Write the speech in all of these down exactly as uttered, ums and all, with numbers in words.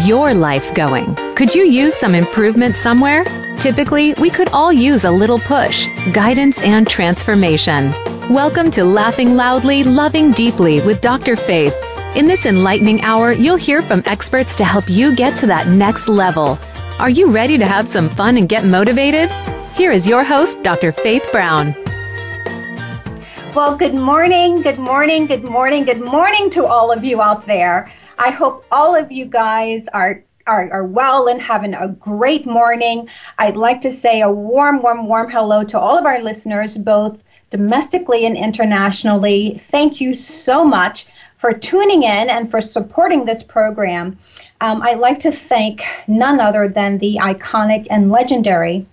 your life going? Could you use some improvement somewhere? Typically, we could all use a little push, guidance, and transformation. Welcome to Laughing Loudly, Loving Deeply with Doctor Faith. In this enlightening hour, you'll hear from experts to help you get to that next level. Are you ready to have some fun and get motivated? Here is your host, Doctor Faith Brown. Well, good morning, good morning, good morning, good morning to all of you out there. I hope all of you guys are Are, are well and having a great morning. I'd like to say a warm, warm, warm hello to all of our listeners, both domestically and internationally. Thank you so much for tuning in and for supporting this program. Um, I'd like to thank none other than the iconic and legendary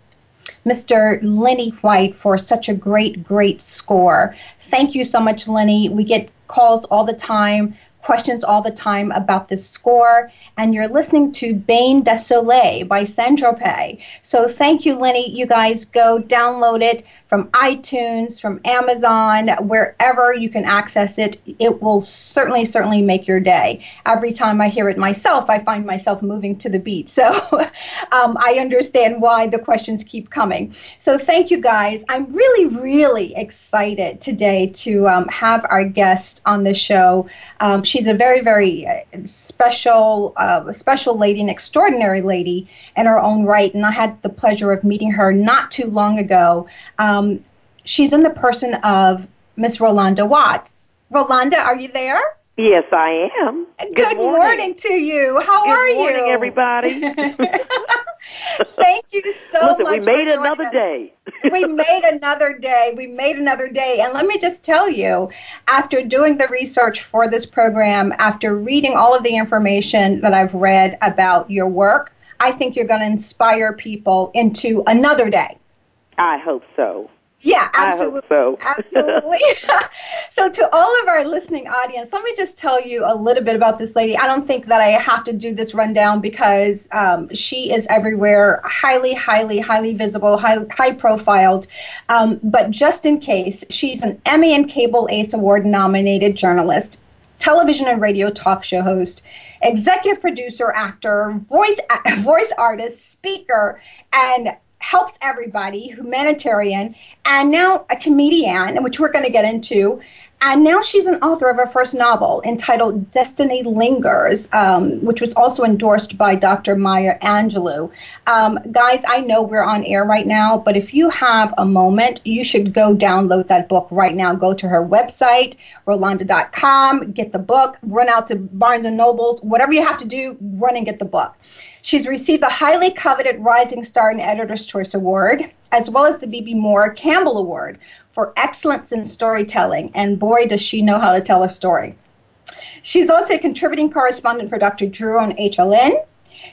Mister Lenny White for such a great, great score. Thank you so much, Lenny. We get calls all the time, questions all the time about this score, and you're listening to Bain de Soleil by Saint-Tropez. So thank you, Lenny. You guys go download it from iTunes, from Amazon, wherever you can access it. It will certainly, certainly make your day. Every time I hear it myself, I find myself moving to the beat. So um, I understand why the questions keep coming. So thank you, guys. I'm really, really excited today to um, have our guest on the show. Um, She's a very, very special, uh, special lady, an extraordinary lady in her own right, and I had the pleasure of meeting her not too long ago. Um, she's in the person of Miss Rolanda Watts. Rolanda, are you there? Yes, I am. Good, Good morning. morning to you. How Good are you? Good morning, everybody. Thank you so Listen, much. We made for another us. day. We made another day. We made another day. And let me just tell you, after doing the research for this program, after reading all of the information that I've read about your work, I think you're going to inspire people into another day. I hope so. Yeah, absolutely. I hope so. Absolutely. So to all of our listening audience, let me just tell you a little bit about this lady. I don't think that I have to do this rundown because um, she is everywhere, highly, highly, highly visible, high, high profiled. Um, but just in case, she's an Emmy and Cable Ace Award nominated journalist, television and radio talk show host, executive producer, actor, voice, voice artist, speaker, and helps everybody, humanitarian, and now a comedian, which we're going to get into. And now she's an author of her first novel entitled Destiny Lingers, um, which was also endorsed by Doctor Maya Angelou. Um, guys, I know we're on air right now, but if you have a moment, you should go download that book right now. Go to her website, Rolanda dot com, get the book, run out to Barnes and Nobles, whatever you have to do, run and get the book. She's received the highly coveted Rising Star and Editor's Choice Award, as well as the B B. Moore Campbell Award for excellence in storytelling, and boy, does she know how to tell a story. She's also a contributing correspondent for Doctor Drew on H L N.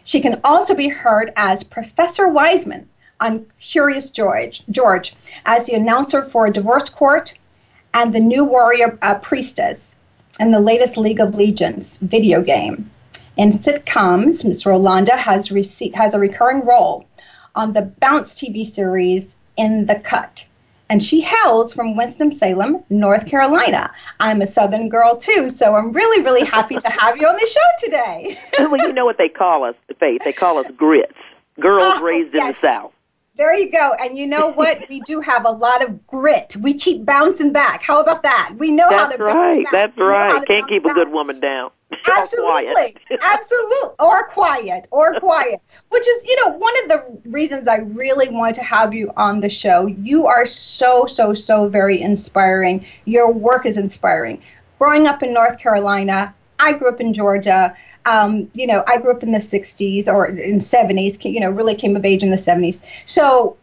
She can also be heard as Professor Wiseman on Curious George, George as the announcer for Divorce Court and the New Warrior uh, Priestess and the latest League of Legends video game. In sitcoms, Miz Rolanda has, rece- has a recurring role on the Bounce T V series In the Cut. And she hails from Winston-Salem, North Carolina. I'm a Southern girl, too, so I'm really, really happy to have you on the show today. Well, you know what they call us, Faith. They call us grits, girls oh, raised yes. in the South. There you go. And you know what? We do have a lot of grit. We keep bouncing back. How about that? We know That's how to right. bounce back. That's we right. Can't keep back. a good woman down. Absolutely. Absolutely. Or quiet. Or quiet. Which is, you know, one of the reasons I really want to have you on the show. You are so, so, so very inspiring. Your work is inspiring. Growing up in North Carolina, I grew up in Georgia. Um, you know, I grew up in the sixties or in seventies, you know, really came of age in the seventies. So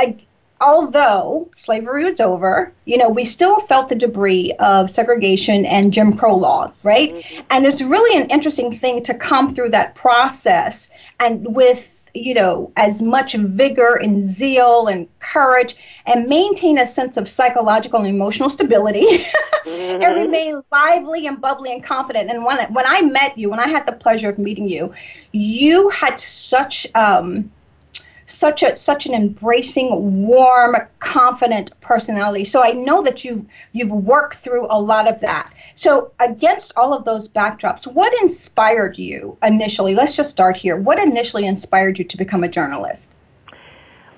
I, although slavery was over, you know, we still felt the debris of segregation and Jim Crow laws, right? Mm-hmm. And it's really an interesting thing to come through that process and with, you know, as much vigor and zeal and courage and maintain a sense of psychological and emotional stability mm-hmm. and remain lively and bubbly and confident. And when, when I met you, when I had the pleasure of meeting you, you had such um, such a such an embracing, warm, confident personality. So I know that you've you've worked through a lot of that. So against all of those backdrops, what inspired you initially? Let's just start here. What initially inspired you to become a journalist?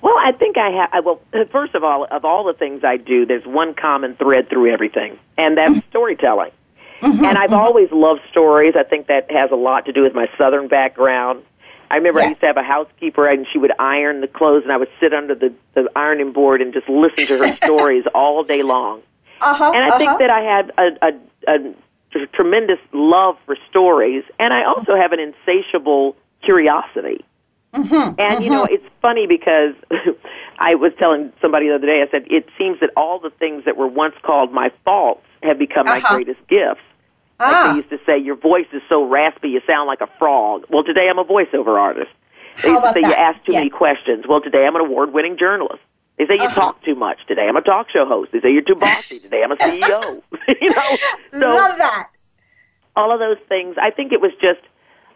Well, I think I have, well, first of all, of all the things I do, there's one common thread through everything, and that's mm-hmm. storytelling. Mm-hmm. And I've mm-hmm. always loved stories. I think that has a lot to do with my Southern background. I remember yes. I used to have a housekeeper, and she would iron the clothes, and I would sit under the, the ironing board and just listen to her stories all day long. Uh-huh, and I uh-huh. think that I had a, a, a tremendous love for stories, and I also mm-hmm. have an insatiable curiosity. Mm-hmm, and, mm-hmm. you know, it's funny because I was telling somebody the other day, I said, it seems that all the things that were once called my faults have become uh-huh. my greatest gifts. Ah. Like they used to say, your voice is so raspy, you sound like a frog. Well, today I'm a voiceover artist. They used to say, that? you ask too yes. many questions. Well, today I'm an award-winning journalist. They say, you uh-huh. talk too much. Today I'm a talk show host. They say, you're too bossy. Today I'm a C E O. You know? So, love that. All of those things. I think it was just,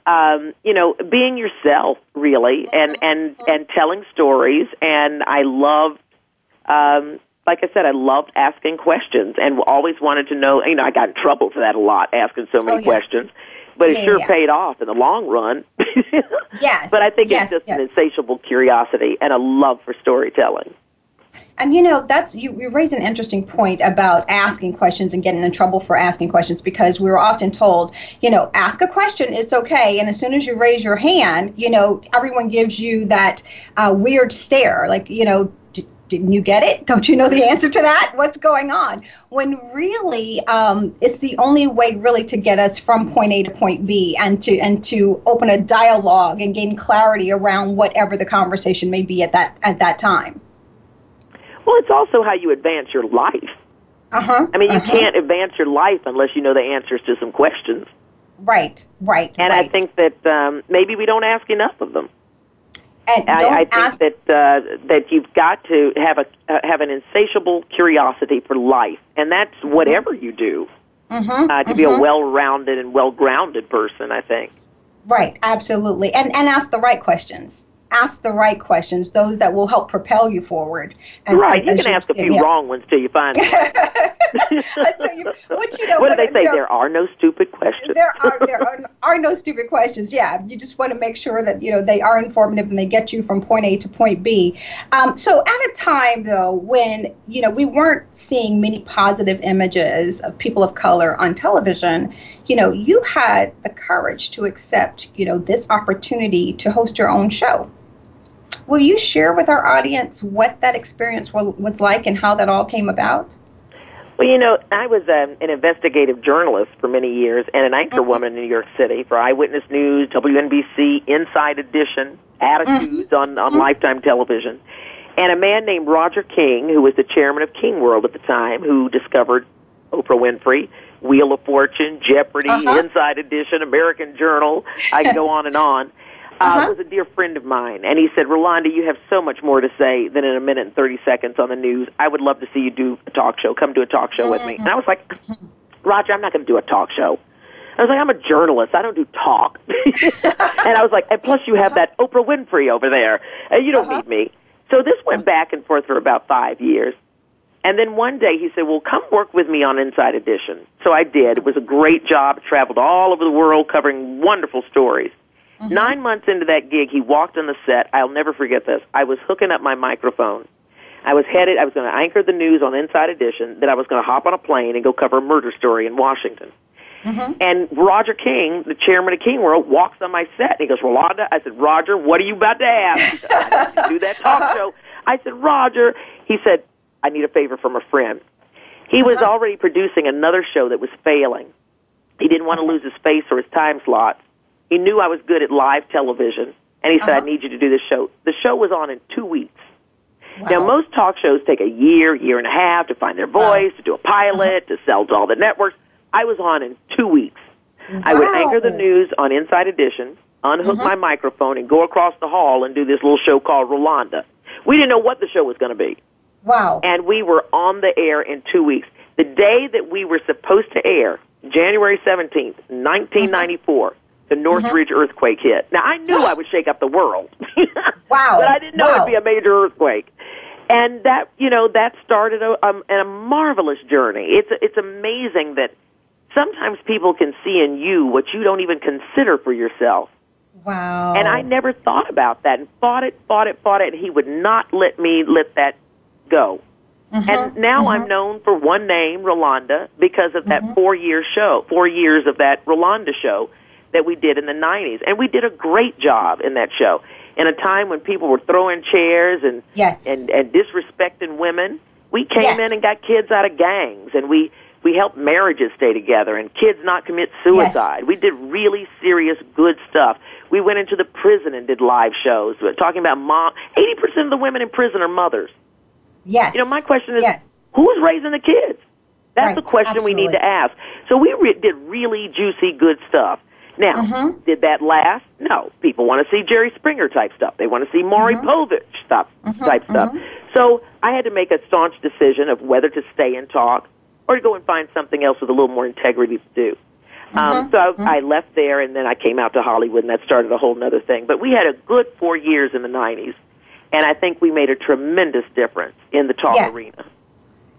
um, you know, being yourself, really, and, and, and telling stories. And I loved... Um, Like I said, I loved asking questions and always wanted to know. You know, I got in trouble for that a lot, asking so many oh, yeah. questions. But it yeah, sure yeah. paid off in the long run. Yes. But I think yes, it's just yes. an insatiable curiosity and a love for storytelling. And, you know, that's you, you raise an interesting point about asking questions and getting in trouble for asking questions, because we were often told, you know, ask a question, it's okay. And as soon as you raise your hand, you know, everyone gives you that uh, weird stare, like, you know, didn't you get it? Don't you know the answer to that? What's going on? When really, um, it's the only way really to get us from point A to point B, and to and to open a dialogue and gain clarity around whatever the conversation may be at that at that time. Well, it's also how you advance your life. Uh huh. I mean, you uh-huh. can't advance your life unless you know the answers to some questions. Right. Right. And right. I think that um, maybe we don't ask enough of them. And I, I think ask- that uh, that you've got to have a uh, have an insatiable curiosity for life, and that's mm-hmm. whatever you do, mm-hmm. uh, to mm-hmm. be a well-rounded and well-grounded person, I think. Right, absolutely, and and ask the right questions. Ask the right questions, those that will help propel you forward. As, right, as, you as can you ask a few yeah. wrong ones till you find them. Until you, what you know, what do they say? You know, there are no stupid questions. There are there are, are no stupid questions. Yeah, you just want to make sure that you know they are informative and they get you from point A to point B. Um, so at a time though when you know we weren't seeing many positive images of people of color on television, you know you had the courage to accept you know this opportunity to host your own show. Will you share with our audience what that experience was like and how that all came about? Well, you know, I was um, an investigative journalist for many years and an anchor mm-hmm. woman in New York City for Eyewitness News, W N B C, Inside Edition, Attitudes mm-hmm. on, on mm-hmm. Lifetime Television. And a man named Roger King, who was the chairman of King World at the time, who discovered Oprah Winfrey, Wheel of Fortune, Jeopardy, uh-huh. Inside Edition, American Journal, I can go on and on. Uh-huh. Uh, was a dear friend of mine, and he said, Rolanda, you have so much more to say than in a minute and thirty seconds on the news. I would love to see you do a talk show. Come do a talk show mm-hmm. with me. And I was like, Roger, I'm not going to do a talk show. I was like, I'm a journalist. I don't do talk. And I was like, and plus you have uh-huh. that Oprah Winfrey over there. Uh, you don't uh-huh. need me. So this went back and forth for about five years. And then one day he said, well, come work with me on Inside Edition. So I did. It was a great job. Traveled all over the world covering wonderful stories. Mm-hmm. Nine months into that gig, he walked on the set. I'll never forget this. I was hooking up my microphone. I was headed, I was going to anchor the news on Inside Edition, then I was going to hop on a plane and go cover a murder story in Washington. Mm-hmm. And Roger King, the chairman of King World, walks on my set. He goes, Rolanda, I said, Roger, what are you about to ask? He said, I need to do that talk uh-huh. show. I said, Roger. He said, I need a favor from a friend. He uh-huh. was already producing another show that was failing. He didn't want to lose his space or his time slots. He knew I was good at live television, and he said, uh-huh. I need you to do this show. The show was on in two weeks. Wow. Now, most talk shows take a year, year and a half to find their voice, wow. to do a pilot, uh-huh. to sell to all the networks. I was on in two weeks. Wow. I would anchor the news on Inside Edition, unhook uh-huh. my microphone, and go across the hall and do this little show called Rolanda. We didn't know what the show was going to be. Wow. And we were on the air in two weeks. The day that we were supposed to air, January seventeenth, nineteen ninety-four, uh-huh. the Northridge mm-hmm. earthquake hit. Now, I knew I would shake up the world. Wow. But I didn't know wow. it would be a major earthquake. And that, you know, that started a, um, a marvelous journey. It's it's amazing that sometimes people can see in you what you don't even consider for yourself. Wow. And I never thought about that and fought it, fought it, fought it. And he would not let me let that go. Mm-hmm. And now mm-hmm. I'm known for one name, Rolanda, because of that mm-hmm. four-year show, four years of that Rolanda show that we did in the nineties. And we did a great job in that show. In a time when people were throwing chairs and yes. and, and disrespecting women, we came yes. in and got kids out of gangs, and we, we helped marriages stay together and kids not commit suicide. Yes. We did really serious, good stuff. We went into the prison and did live shows. We're talking about mom. eighty percent of the women in prison are mothers. Yes. You know, my question is, yes. who's raising the kids? That's right. the question Absolutely. we need to ask. So we re- did really juicy, good stuff. Now, mm-hmm. did that last? No. People want to see Jerry Springer type stuff. They want to see Maury mm-hmm. Povich stuff, mm-hmm. type stuff. Mm-hmm. So I had to make a staunch decision of whether to stay and talk or to go and find something else with a little more integrity to do. Mm-hmm. Um, so I, mm-hmm. I left there, and then I came out to Hollywood, and that started a whole other thing. But we had a good four years in the nineties. And I think we made a tremendous difference in the talk yes. arena.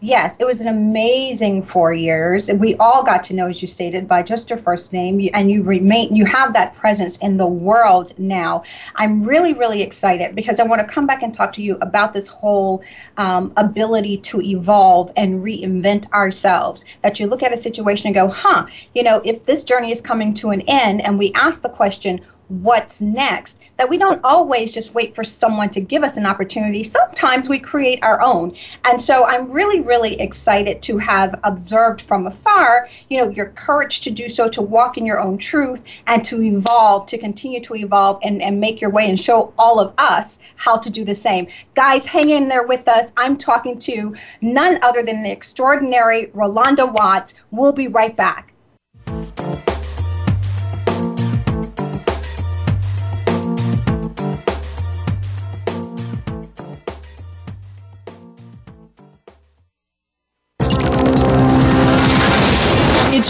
Yes, it was an amazing four years. We all got to know, as you stated, by just your first name, and you remain, you have that presence in the world now. I'm really, really excited because I want to come back and talk to you about this whole um, ability to evolve and reinvent ourselves, that you look at a situation and go, huh, you know, if this journey is coming to an end and we ask the question, what's next, that we don't always just wait for someone to give us an opportunity. Sometimes we create our own. And so I'm really, really excited to have observed from afar, you know, your courage to do so, to walk in your own truth and to evolve, to continue to evolve and, and make your way and show all of us how to do the same. Guys, hang in there with us. I'm talking to none other than the extraordinary Rolanda Watts. We'll be right back. It's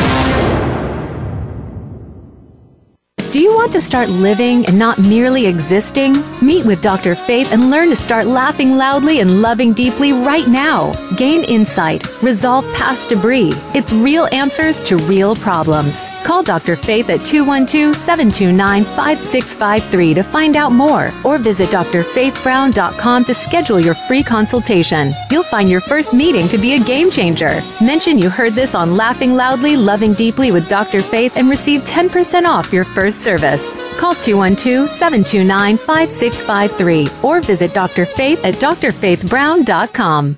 Do you want to start living and not merely existing? Meet with Doctor Faith and learn to start laughing loudly and loving deeply right now. Gain insight. Resolve past debris. It's real answers to real problems. Call Doctor Faith at two one two, seven two nine, five six five three to find out more, or visit Dr Faith Brown dot com to schedule your free consultation. You'll find your first meeting to be a game changer. Mention you heard this on Laughing Loudly, Loving Deeply with Doctor Faith and receive ten percent off your first service. Call two one two, seven two nine, five six five three or visit Doctor Faith at Dr Faith Brown dot com.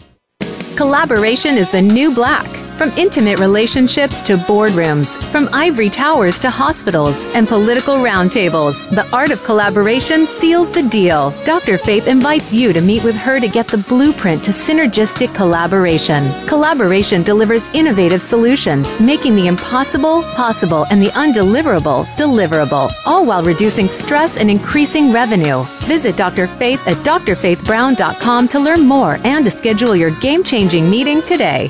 Collaboration is the new black. From intimate relationships to boardrooms, from ivory towers to hospitals and political roundtables, the art of collaboration seals the deal. Doctor Faith invites you to meet with her to get the blueprint to synergistic collaboration. Collaboration delivers innovative solutions, making the impossible possible and the undeliverable deliverable, all while reducing stress and increasing revenue. Visit Doctor Faith at Dr Faith Brown dot com to learn more and to schedule your game-changing meeting today.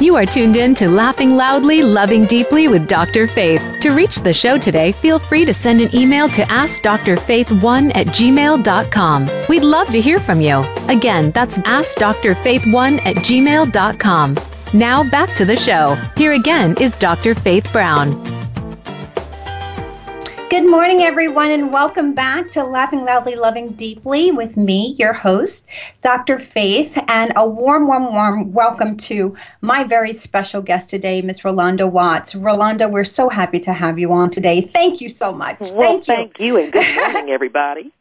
You are tuned in to Laughing Loudly, Loving Deeply with Doctor Faith. To reach the show today, feel free to send an email to ask Dr Faith one at gmail dot com. We'd love to hear from you. Again, that's ask Dr Faith one at gmail dot com. Now back to the show. Here again is Doctor Faith Brown. Good morning, everyone, and welcome back to Laughing Loudly, Loving Deeply with me, your host, Doctor Faith, and a warm, warm, warm welcome to my very special guest today, Miz Rolanda Watts. Rolanda, we're so happy to have you on today. Thank you so much. Well, thank you. Thank you, and good morning, everybody.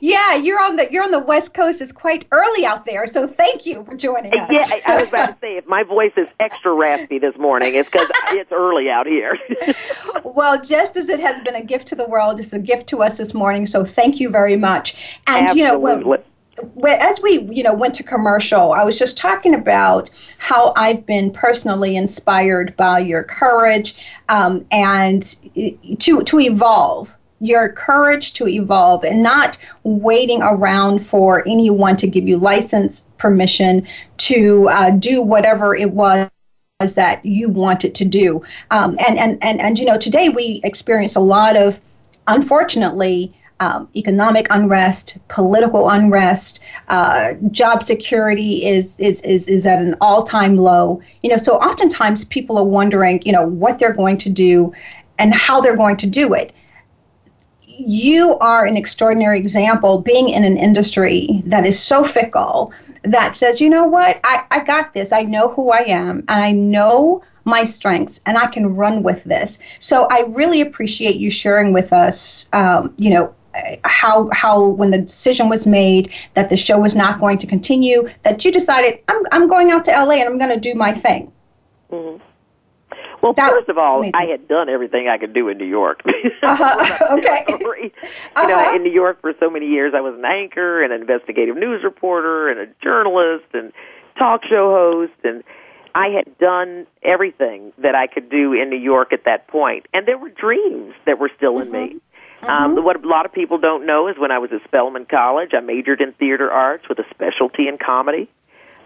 Yeah, you're on the you're on the West Coast. It's quite early out there, so thank you for joining us. Yeah, I, I was about to say, if my voice is extra raspy this morning, it's because it's early out here. Well, just as it has been a gift to the world, is a gift to us this morning, so thank you very much. And Absolutely. you know, when, as we, you know, went to commercial, I was just talking about how I've been personally inspired by your courage um, and to to evolve. Your courage to evolve and not waiting around for anyone to give you license, permission to uh, do whatever it was that you wanted to do. Um, and, and, and, and, you know, today we experience a lot of, unfortunately, Um, economic unrest, political unrest, uh, job security is is is is at an all-time low. You know, so oftentimes people are wondering, you know, what they're going to do and how they're going to do it. You are an extraordinary example, being in an industry that is so fickle, that says, you know what, I, I got this. I know who I am, and I know my strengths, and I can run with this. So I really appreciate you sharing with us, um, you know, how how when the decision was made that the show was not going to continue, that you decided, I'm I'm going out to L A and I'm going to do my thing. Mm-hmm. Well, that first of all, amazing. I had done everything I could do in New York. Uh-huh. Okay. You uh-huh. know, in New York for so many years, I was an anchor and an investigative news reporter and a journalist and talk show host, and I had done everything that I could do in New York at that point. And there were dreams that were still mm-hmm. in me. Um, mm-hmm. What a lot of people don't know is when I was at Spelman College, I majored in theater arts with a specialty in comedy.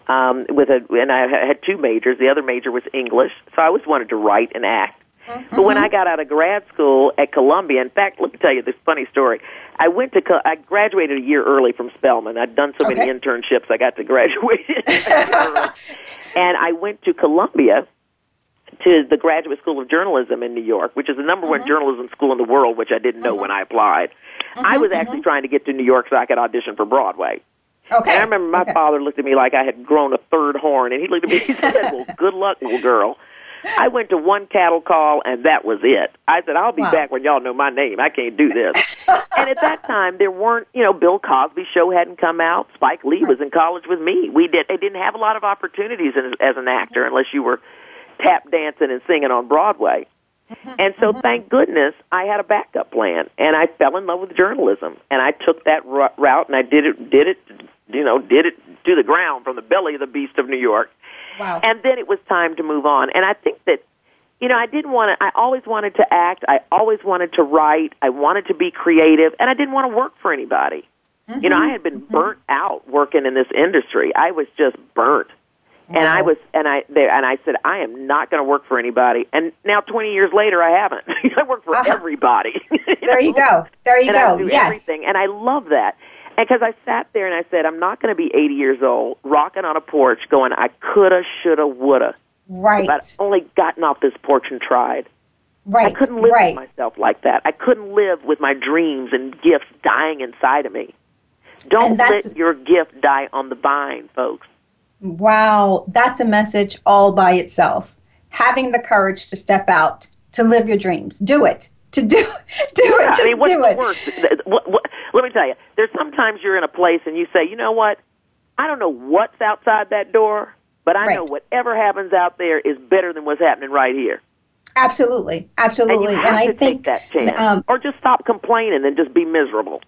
Um, with a, and I had two majors. The other major was English, so I always wanted to write and act. Mm-hmm. But when I got out of grad school at Columbia, in fact, let me tell you this funny story. I went to, I graduated a year early from Spelman. I'd done so okay. many internships, I got to graduate. And I went to Columbia to the Graduate School of Journalism in New York, which is the number mm-hmm. one journalism school in the world, which I didn't know mm-hmm. when I applied. Mm-hmm. I was actually mm-hmm. trying to get to New York so I could audition for Broadway. Okay. And I remember my okay. father looked at me like I had grown a third horn, and he looked at me and said, well, good luck, little girl. I went to one cattle call, and that was it. I said, I'll be wow. back when y'all know my name. I can't do this. And at that time, there weren't, you know, Bill Cosby's show hadn't come out. Spike Lee was in college with me. We did, I didn't have a lot of opportunities as, as an actor unless you were tap dancing and singing on Broadway. And so, thank goodness, I had a backup plan, and I fell in love with journalism, and I took that r- route, and I did it, did it, you know, did it to the ground from the belly of the beast of New York. Wow. And then it was time to move on, and I think that, you know, I didn't want to, I always wanted to act, I always wanted to write, I wanted to be creative, and I didn't want to work for anybody. Mm-hmm. You know, I had been burnt mm-hmm. out working in this industry. I was just burnt. Wow. And I was, and I, they, and I said, I am not going to work for anybody. And now, twenty years later, I haven't. I work for uh-huh. everybody. you there know? you go. There you and go. I do yes. everything, and I love that. And because I sat there and I said, I'm not going to be eighty years old, rocking on a porch, going, I coulda, shoulda, woulda. Right. If I'd only gotten off this porch and tried. Right. I couldn't live right. with myself like that. I couldn't live with my dreams and gifts dying inside of me. Don't let your gift die on the vine, folks. Wow, that's a message all by itself. Having the courage to step out, to live your dreams, do it, to do, do yeah, it, just I mean, what's do it. Worst? What, what, let me tell you, there's sometimes you're in a place and you say, you know what, I don't know what's outside that door, but I right. know whatever happens out there is better than what's happening right here. Absolutely, absolutely, and, you have and to I take think that chance, um, or just stop complaining and just be miserable.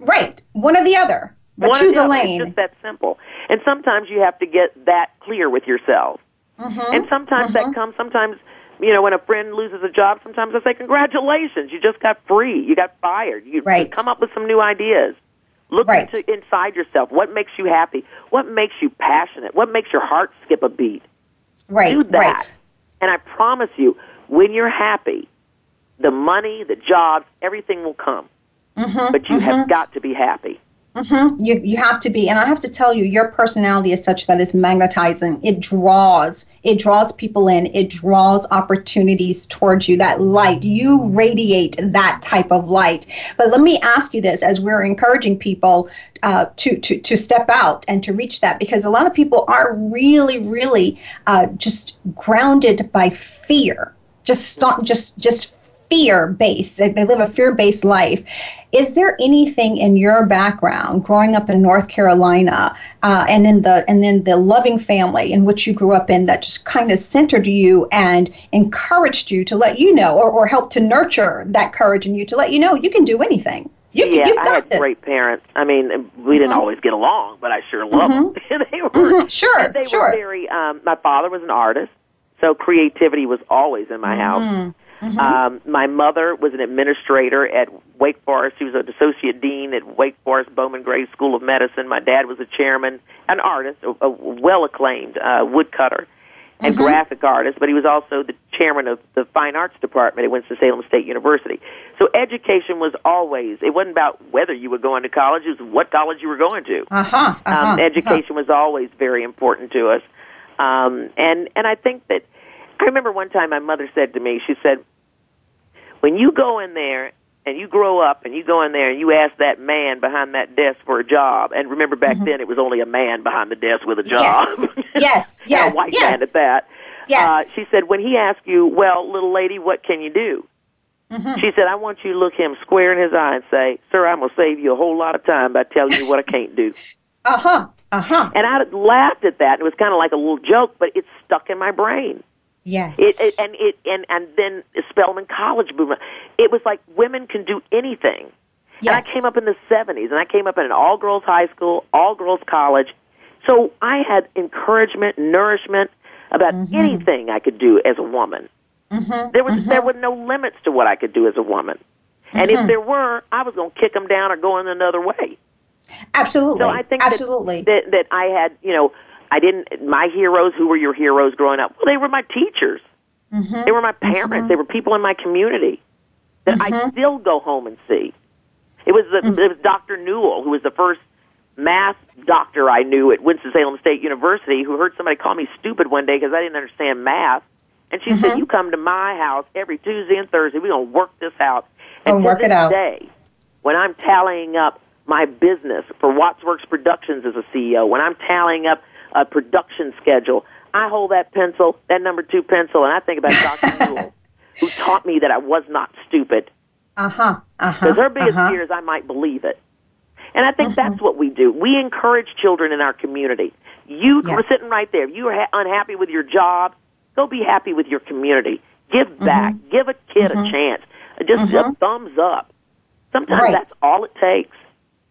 Right, one or the other. But One choose a lane. It's just that simple. And sometimes you have to get that clear with yourself. Mm-hmm. And sometimes mm-hmm. that comes, sometimes, you know, when a friend loses a job, sometimes I say, congratulations, you just got free, you got fired. You right. come up with some new ideas. Look right. into, inside yourself. What makes you happy? What makes you passionate? What makes your heart skip a beat? Right. Do that. Right. And I promise you, when you're happy, the money, the jobs, everything will come. Mm-hmm. But you mm-hmm. have got to be happy. Mm-hmm. You you have to be, and I have to tell you, your personality is such that it's magnetizing. It draws, it draws people in, it draws opportunities towards you. That light, you radiate that type of light. But let me ask you this, as we're encouraging people uh, to to to step out and to reach that, because a lot of people are really, really uh, just grounded by fear, just stop, just just. fear-based. They live a fear-based life. Is there anything in your background, growing up in North Carolina, uh, and in the and then the loving family in which you grew up in, that just kind of centered you and encouraged you to let you know, or, or helped to nurture that courage in you to let you know you can do anything? You, yeah, you've got I had this. Great parents. I mean, we didn't mm-hmm. always get along, but I sure loved mm-hmm. them. They were mm-hmm. sure, they sure. were very. Um, my father was an artist, so creativity was always in my mm-hmm. house. Mm-hmm. Um, my mother was an administrator at Wake Forest. She was an associate dean at Wake Forest Bowman Gray School of Medicine. My dad was a chairman, an artist, a, a well-acclaimed uh, woodcutter and mm-hmm. graphic artist, but he was also the chairman of the Fine Arts Department at Winston-Salem State University. So education was always, it wasn't about whether you were going to college, it was what college you were going to. Uh-huh, uh-huh, um, education uh-huh. was always very important to us. Um, and, and I think that I remember one time my mother said to me, she said, when you go in there and you grow up and you go in there and you ask that man behind that desk for a job, and remember back mm-hmm. then it was only a man behind the desk with a job. Yes, yes, yes. A white yes. man at that. Yes. Uh, she said, when he asks you, well, little lady, what can you do? Mm-hmm. She said, I want you to look him square in his eye and say, sir, I'm going to save you a whole lot of time by telling you what I can't do. Uh-huh, uh-huh. And I laughed at that. It was kind of like a little joke, but it stuck in my brain. Yes, it, it, and it and and then Spelman College movement. It was like women can do anything. Yes. And I came up in the seventies, and I came up in an all-girls high school, all-girls college. So I had encouragement, nourishment about mm-hmm. anything I could do as a woman. Mm-hmm. There was mm-hmm. there were no limits to what I could do as a woman, mm-hmm. and if there were, I was going to kick them down or go in another way. Absolutely. So I think absolutely that, that, that I had, you know. I didn't, my heroes, who were your heroes growing up? Well, they were my teachers. Mm-hmm. They were my parents. Mm-hmm. They were people in my community that mm-hmm. I still go home and see. It was, the, mm-hmm. it was Doctor Newell, who was the first math doctor I knew at Winston-Salem State University, who heard somebody call me stupid one day because I didn't understand math. And she mm-hmm. said, you come to my house every Tuesday and Thursday. We're going to work this out. And oh, work it out. Day, when I'm tallying up my business for Wattsworks Productions as a C E O, when I'm tallying up a production schedule, I hold that pencil, that number two pencil, and I think about Doctor Newell, who taught me that I was not stupid. Uh-huh, uh-huh, because her biggest uh-huh. fear is I might believe it. And I think uh-huh. that's what we do. We encourage children in our community. You yes. are sitting right there. If you are ha- unhappy with your job, go be happy with your community. Give mm-hmm. back. Give a kid mm-hmm. a chance. Just mm-hmm. a thumbs up. Sometimes right. that's all it takes,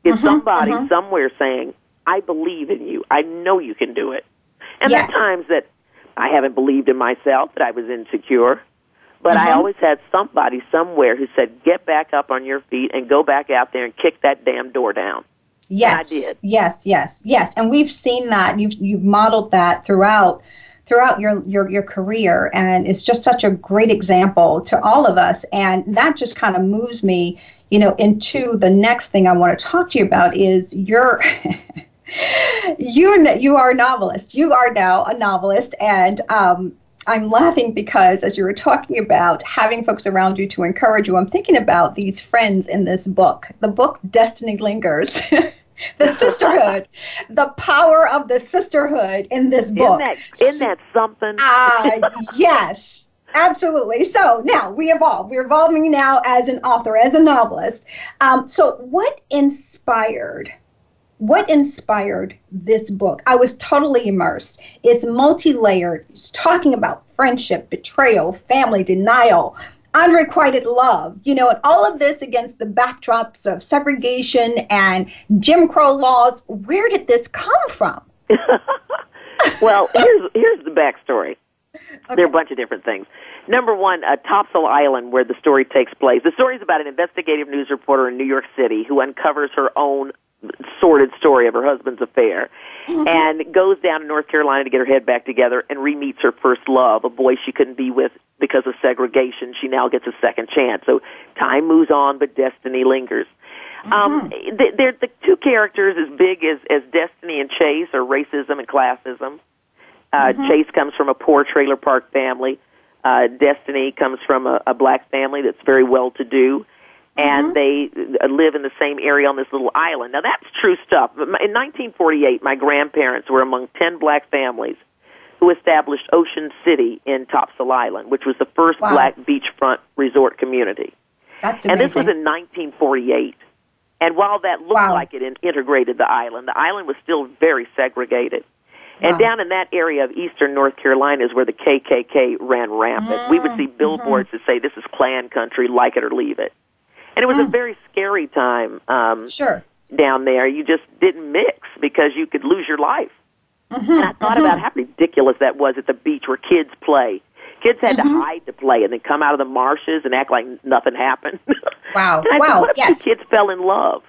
is mm-hmm. somebody mm-hmm. somewhere saying, I believe in you. I know you can do it. And yes. there are times that I haven't believed in myself, that I was insecure, but mm-hmm. I always had somebody somewhere who said, get back up on your feet and go back out there and kick that damn door down. Yes, and I did. Yes, yes, yes. And we've seen that. You've, you've modeled that throughout throughout your, your, your career, and it's just such a great example to all of us. And that just kind of moves me, you know, into the next thing I want to talk to you about is your... You you are a novelist. You are now a novelist, and um, I'm laughing because as you were talking about having folks around you to encourage you, I'm thinking about these friends in this book, the book Destiny Lingers, the sisterhood, the power of the sisterhood in this book. Isn't that, isn't that something? Ah, uh, yes. Absolutely. So now we evolve. We're evolving now as an author, as a novelist. Um, so what inspired... What inspired this book? I was totally immersed. It's multi-layered. It's talking about friendship, betrayal, family, denial, unrequited love, you know, and all of this against the backdrops of segregation and Jim Crow laws. Where did this come from? Well, here's, here's the backstory. Okay. There are a bunch of different things. Number one, uh, Topsail Island, where the story takes place. The story is about an investigative news reporter in New York City who uncovers her own sordid story of her husband's affair mm-hmm. and goes down to North Carolina to get her head back together and re-meets her first love, a boy she couldn't be with because of segregation. She now gets a second chance. So time moves on, but destiny lingers. Mm-hmm. Um, they're the two characters as big as, as Destiny and Chase are racism and classism. Uh, mm-hmm. Chase comes from a poor trailer park family. Uh, Destiny comes from a, a black family that's very well-to-do. And mm-hmm. they live in the same area on this little island. Now, that's true stuff. In nineteen forty-eight, my grandparents were among ten black families who established Ocean City in Topsail Island, which was the first wow. black beachfront resort community. That's amazing. And this was in nineteen forty-eight. And while that looked wow. like it integrated the island, the island was still very segregated. Wow. And down in that area of eastern North Carolina is where the K K K ran rampant. Mm-hmm. We would see billboards mm-hmm. that say, this is Klan country, like it or leave it. And it was mm. a very scary time um, sure. down there. You just didn't mix because you could lose your life. Mm-hmm. And I thought mm-hmm. about how ridiculous that was at the beach where kids play. Kids had mm-hmm. to hide to play and then come out of the marshes and act like nothing happened. Wow, and I wow, thought, what if yes. the kids fell in love?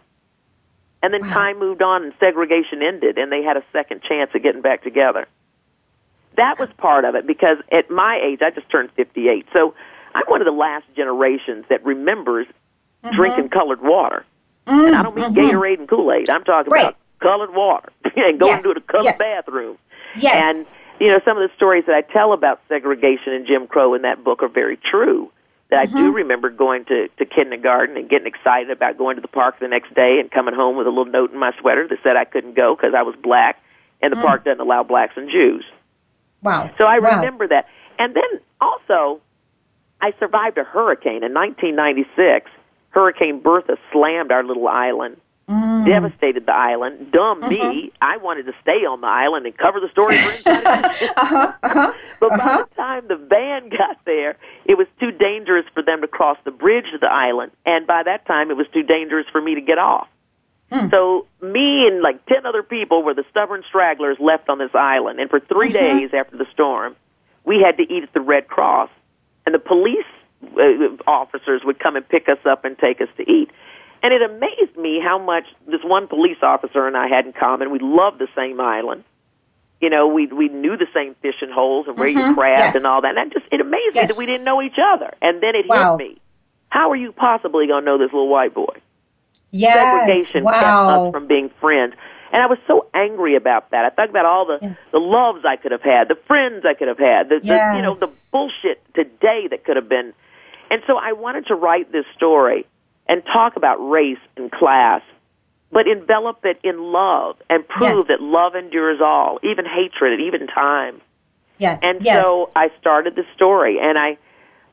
And then wow. time moved on and segregation ended and they had a second chance at getting back together. That was part of it because at my age, I just turned fifty-eight. So I'm one of the last generations that remembers mm-hmm. drinking colored water. Mm-hmm. And I don't mean mm-hmm. Gatorade and Kool-Aid. I'm talking right. about colored water and going yes. to the colored yes. bathroom. Yes. And, you know, some of the stories that I tell about segregation and Jim Crow in that book are very true. That mm-hmm. I do remember going to, to kindergarten and getting excited about going to the park the next day and coming home with a little note in my sweater that said I couldn't go because I was black and the mm. park doesn't allow blacks and Jews. Wow. So I wow. remember that. And then also, I survived a hurricane in nineteen ninety-six. Hurricane Bertha slammed our little island, mm. devastated the island. Dumb mm-hmm. me, I wanted to stay on the island and cover the story for inside. uh-huh, uh-huh, but uh-huh. by the time the van got there, it was too dangerous for them to cross the bridge to the island. And by that time, it was too dangerous for me to get off. Mm. So me and like ten other people were the stubborn stragglers left on this island. And for three mm-hmm. days after the storm, we had to eat at the Red Cross. And the police uh, officers would come and pick us up and take us to eat. And it amazed me how much this one police officer and I had in common. We loved the same island. You know, we we knew the same fishing holes and where mm-hmm. you crabbed yes. and all that. And that just, it amazed yes. me that we didn't know each other. And then it wow. hit me. How are you possibly going to know this little white boy? Yes. Segregation wow. kept us from being friends. And I was so angry about that. I thought about all the, yes. the loves I could have had, the friends I could have had, the, yes. the you know the bullshit today that could have been. And so I wanted to write this story and talk about race and class, but envelop it in love and prove yes. that love endures all, even hatred, even time. Yes. And yes. so I started the story, and I.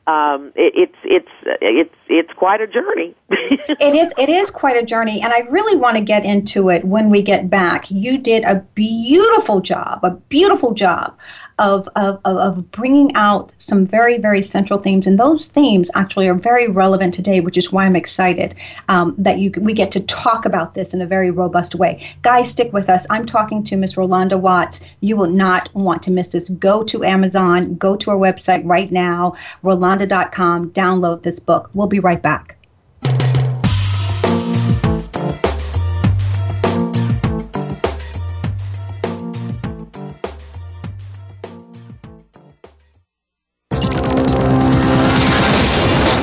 Um, it, it's it's it's it's quite a journey. It is it is quite a journey, and I really want to get into it when we get back. You did a beautiful job, a beautiful job of of of bringing out some very very central themes, and those themes actually are very relevant today, which is why I'm excited um, that you we get to talk about this in a very robust way. Guys, stick with us. I'm talking to Miss Rolanda Watts. You will not want to miss this. Go to Amazon. Go to our website right now. Rolanda. Rolanda dot com. Download this book. We'll be right back.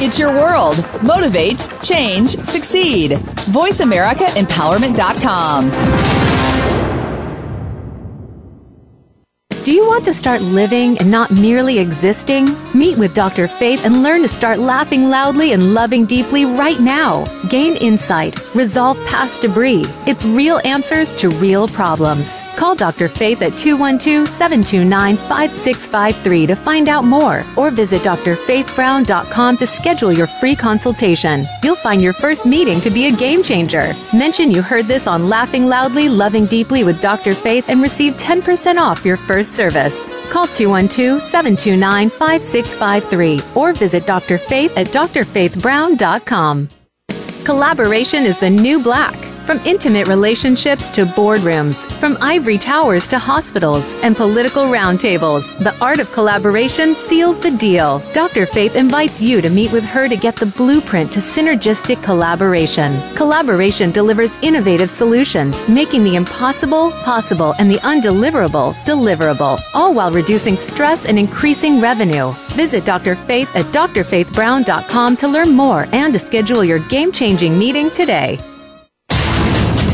It's your world. Motivate, change, succeed. Voice America Empowerment dot com. Do you want to start living and not merely existing? Meet with Doctor Faith and learn to start laughing loudly and loving deeply right now. Gain insight. Resolve past debris. It's real answers to real problems. Call Doctor Faith at two one two, seven two nine, five six five three to find out more, or visit Dr Faith Brown dot com to schedule your free consultation. You'll find your first meeting to be a game changer. Mention you heard this on Laughing Loudly, Loving Deeply with Doctor Faith and receive ten percent off your first service. Call two one two, seven two nine, five six five three or visit Doctor Faith at Dr Faith Brown dot com. Collaboration is the new black. From intimate relationships to boardrooms, from ivory towers to hospitals and political roundtables, the art of collaboration seals the deal. Doctor Faith invites you to meet with her to get the blueprint to synergistic collaboration. Collaboration delivers innovative solutions, making the impossible possible and the undeliverable deliverable, all while reducing stress and increasing revenue. Visit Doctor Faith at Dr Faith Brown dot com to learn more and to schedule your game-changing meeting today.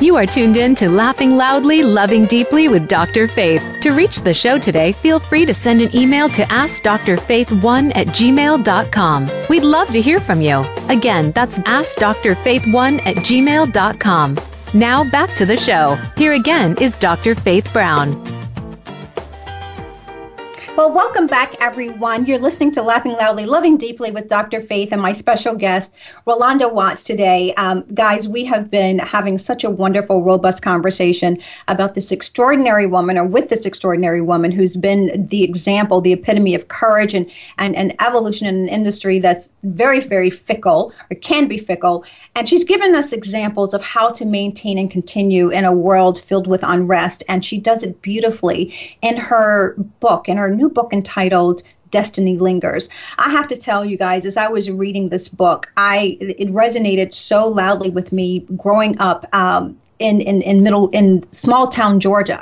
You are tuned in to Laughing Loudly, Loving Deeply with Doctor Faith. To reach the show today, feel free to send an email to ask Dr Faith one at gmail dot com. We'd love to hear from you. Again, that's ask Dr Faith one at gmail dot com. Now back to the show. Here again is Doctor Faith Brown. Well, welcome back, everyone. You're listening to Laughing Loudly, Loving Deeply with Doctor Faith and my special guest, Rolanda Watts, today. Um, guys, we have been having such a wonderful, robust conversation about this extraordinary woman, or with this extraordinary woman, who's been the example, the epitome of courage and, and, and evolution in an industry that's very, very fickle, or can be fickle. And she's given us examples of how to maintain and continue in a world filled with unrest. And she does it beautifully in her book, in her new book entitled Destiny Lingers. I have to tell you guys, as I was reading this book, I it resonated so loudly with me growing up um, in, in, in middle in small town Georgia.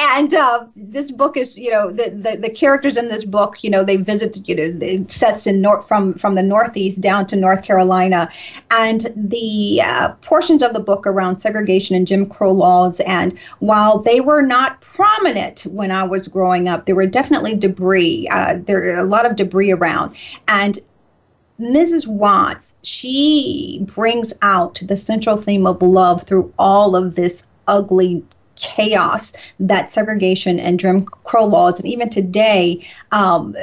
And uh, this book is, you know, the, the, the characters in this book, you know, they visit, you know, it sets in north from from the Northeast down to North Carolina, and the uh, portions of the book around segregation and Jim Crow laws. And while they were not prominent when I was growing up, there were definitely debris. Uh, there are a lot of debris around, and Missus Watts, she brings out the central theme of love through all of this ugly chaos that segregation and Jim Crow laws, and even today, um,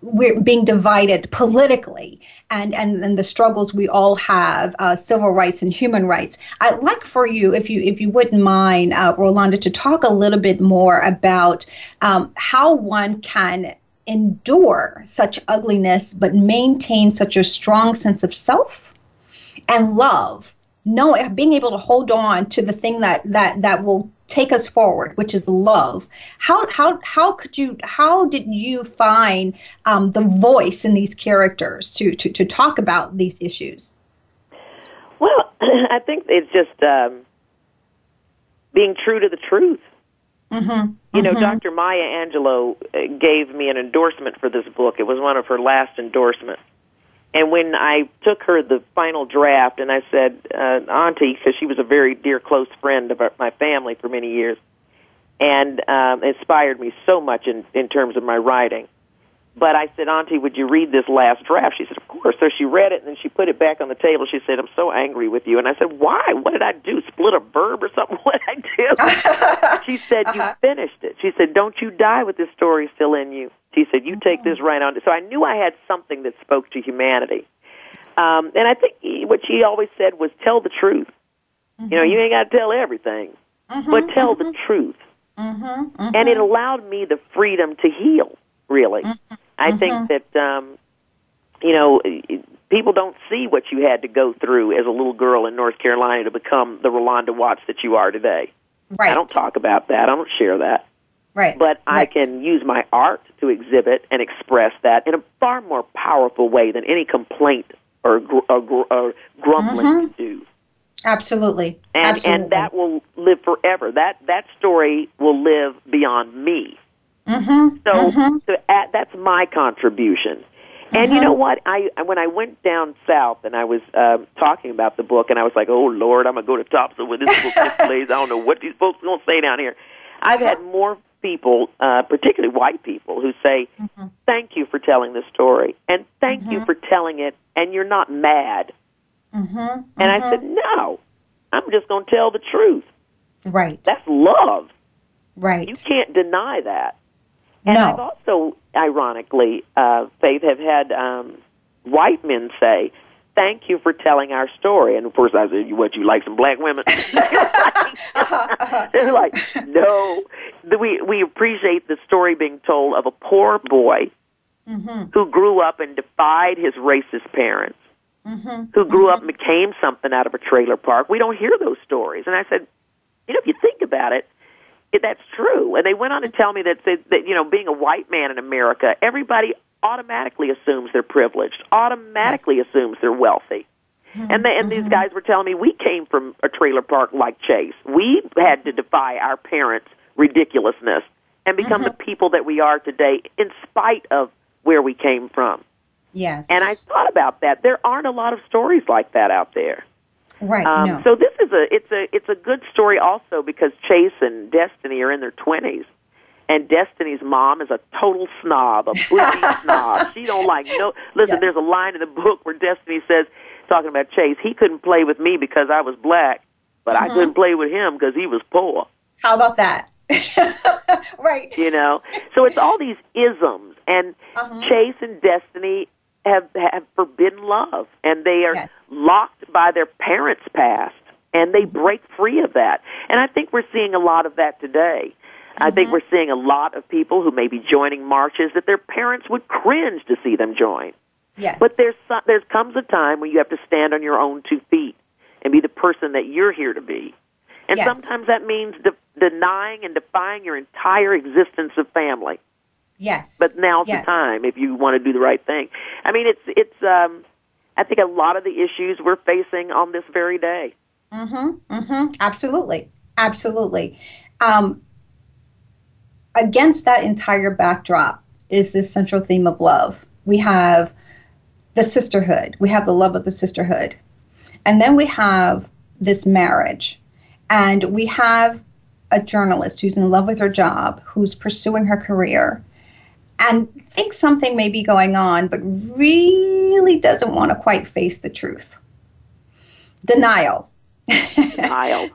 we're being divided politically, and, and, and the struggles we all have, uh, civil rights and human rights. I'd like for you, if you if you wouldn't mind, uh, Rolanda, to talk a little bit more about um, how one can endure such ugliness but maintain such a strong sense of self and love. No, being able to hold on to the thing that, that, that will take us forward, which is love. How how how could you? How did you find um, the voice in these characters to, to, to talk about these issues? Well, I think it's just um, being true to the truth. Mm-hmm. You know, mm-hmm. Doctor Maya Angelou gave me an endorsement for this book. It was one of her last endorsements. And when I took her the final draft, and I said, uh, Auntie, because she was a very dear, close friend of our, my family for many years, and um, inspired me so much in, in terms of my writing. But I said, Auntie, would you read this last draft? She said, of course. So she read it, and then she put it back on the table. She said, I'm so angry with you. And I said, why? What did I do, split a verb or something? What did I do? She said, uh-huh. You finished it. She said, don't you die with this story still in you. He said, you take this right on. So I knew I had something that spoke to humanity. Um, and I think what she always said was, tell the truth. Mm-hmm. You know, you ain't got to tell everything, mm-hmm, but tell mm-hmm. the truth. Mm-hmm, mm-hmm. And it allowed me the freedom to heal, really. Mm-hmm. I mm-hmm. think that, um, you know, people don't see what you had to go through as a little girl in North Carolina to become the Rolanda Watts that you are today. Right. I don't talk about that. I don't share that. Right. But right. I can use my art to exhibit and express that in a far more powerful way than any complaint or, gr- or, gr- or grumbling mm-hmm. could do. Absolutely. And, Absolutely. And that will live forever. That that story will live beyond me. Mm-hmm. So, mm-hmm. so at, that's my contribution. Mm-hmm. And you know what? I When I went down south and I was uh, talking about the book, and I was like, oh, Lord, I'm going to go to Topsail with this book displays. I don't know what these folks are going to say down here. I've had more people, uh, particularly white people, who say, mm-hmm. thank you for telling this story, and thank mm-hmm. you for telling it, and you're not mad. Mm-hmm. And mm-hmm. I said, no, I'm just going to tell the truth. Right. That's love. Right. You can't deny that. And no. I've also, ironically, uh, Faith, have had um, white men say, thank you for telling our story. And, of course, I said, what, you like some black women? They're like, no. We, we appreciate the story being told of a poor boy mm-hmm. who grew up and defied his racist parents, mm-hmm. who grew mm-hmm. up and became something out of a trailer park. We don't hear those stories. And I said, you know, if you think about it, that's true. And they went on to tell me that, that you know, being a white man in America, everybody automatically assumes they're privileged, automatically yes. assumes they're wealthy. Mm-hmm. And, they, and mm-hmm. these guys were telling me, we came from a trailer park like Chase. We had to defy our parents' ridiculousness and become mm-hmm. the people that we are today in spite of where we came from. Yes. And I thought about that. There aren't a lot of stories like that out there. Right. Um, no. So this is a it's a it's a good story also because Chase and Destiny are in their twenties. And Destiny's mom is a total snob, a bougie snob. She don't like no. Listen, yes. there's a line in the book where Destiny says, talking about Chase, he couldn't play with me because I was black, but mm-hmm. I couldn't play with him because he was poor. How about that? Right. You know? So it's all these isms. And uh-huh. Chase and Destiny have, have forbidden love. And they are yes. locked by their parents' past. And they break free of that. And I think we're seeing a lot of that today. Mm-hmm. I think we're seeing a lot of people who may be joining marches that their parents would cringe to see them join. Yes. But there's there comes a time when you have to stand on your own two feet and be the person that you're here to be. And yes. sometimes that means de- denying and defying your entire existence of family. Yes. But now's yes. the time if you want to do the right thing. I mean, it's it's. Um, I think a lot of the issues we're facing on this very day. Mm-hmm. Mm-hmm. Absolutely. Absolutely. Um, against that entire backdrop is this central theme of love. We have the sisterhood. We have the love of the sisterhood. And then we have this marriage. And we have a journalist who's in love with her job, who's pursuing her career, and thinks something may be going on, but really doesn't want to quite face the truth. Denial. Denial.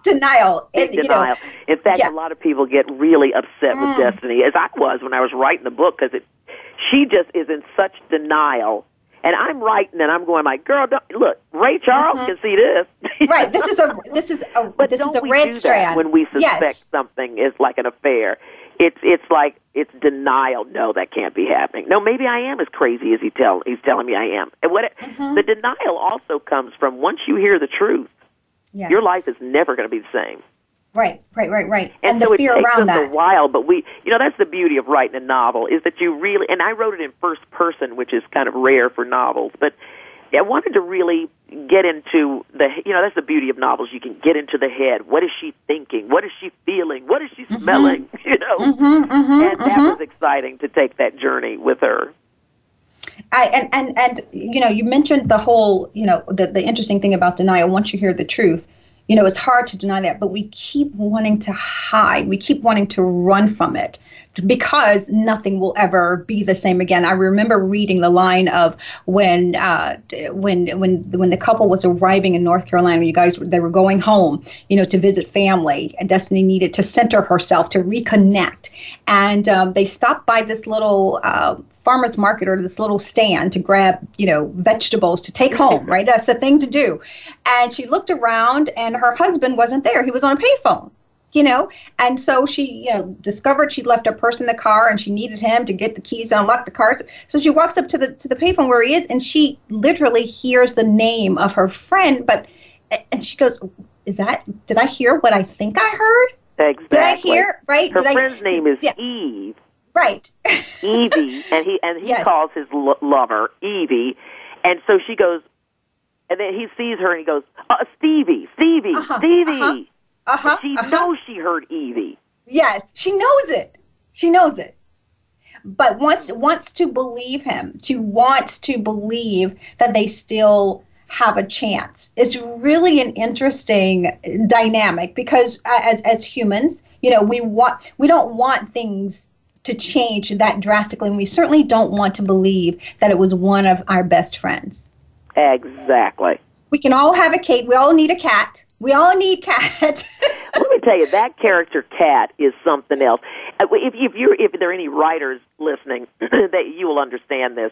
Denial. It, denial. You know, in fact, yeah. a lot of people get really upset mm. with Destiny, as I was when I was writing the book, because it, she just is in such denial. And I'm writing, and I'm going like, girl, don't, look, Ray Charles mm-hmm. can see this. Right. This is a this is a but this don't is a we red do strand. That when we suspect yes. something is like an affair, it's it's like it's denial. No, that can't be happening. No, maybe I am as crazy as he tell he's telling me I am. And what it, mm-hmm. the denial also comes from once you hear the truth. Yes. Your life is never going to be the same. Right, right, right, right. And, and so the fear around that. It takes us a while, but we, you know, that's the beauty of writing a novel is that you really, and I wrote it in first person, which is kind of rare for novels, but I wanted to really get into the, you know, that's the beauty of novels. You can get into the head. What is she thinking? What is she feeling? What is she smelling? Mm-hmm. You know? Mm-hmm, mm-hmm, and mm-hmm. that was exciting to take that journey with her. I, and, and, and, you know, you mentioned the whole, you know, the, the interesting thing about denial. Once you hear the truth, you know, it's hard to deny that, but we keep wanting to hide. We keep wanting to run from it because nothing will ever be the same again. I remember reading the line of when uh, when when when the couple was arriving in North Carolina, you guys, they were going home, you know, to visit family, and Destiny needed to center herself, to reconnect. And um, they stopped by this little uh, farmer's market or this little stand to grab, you know, vegetables to take home, right? That's the thing to do. And she looked around and her husband wasn't there. He was on a payphone, you know? And so she, you know, discovered she'd left her purse in the car and she needed him to get the keys to unlock the car. So she walks up to the to the payphone where he is, and she literally hears the name of her friend, but, and she goes, is that, did I hear what I think I heard? Exactly. Did I hear, right? Her did friend's I, name is yeah. Eve. Right. Evie, and he and he yes. calls his lo- lover Evie, and so she goes, and then he sees her and he goes, uh, Stevie, Stevie, uh-huh, Stevie. Uh huh. She uh-huh. knows she heard Evie. Yes, she knows it. She knows it. But wants wants to believe him. She wants to believe that they still have a chance. It's really an interesting dynamic because as as humans, you know, we want we don't want things to change that drastically, and we certainly don't want to believe that it was one of our best friends. Exactly. We can all have a cat. We all need a cat. We all need Cat. Let me tell you, that character Cat is something else. If if you if there are any writers listening, that you will understand this.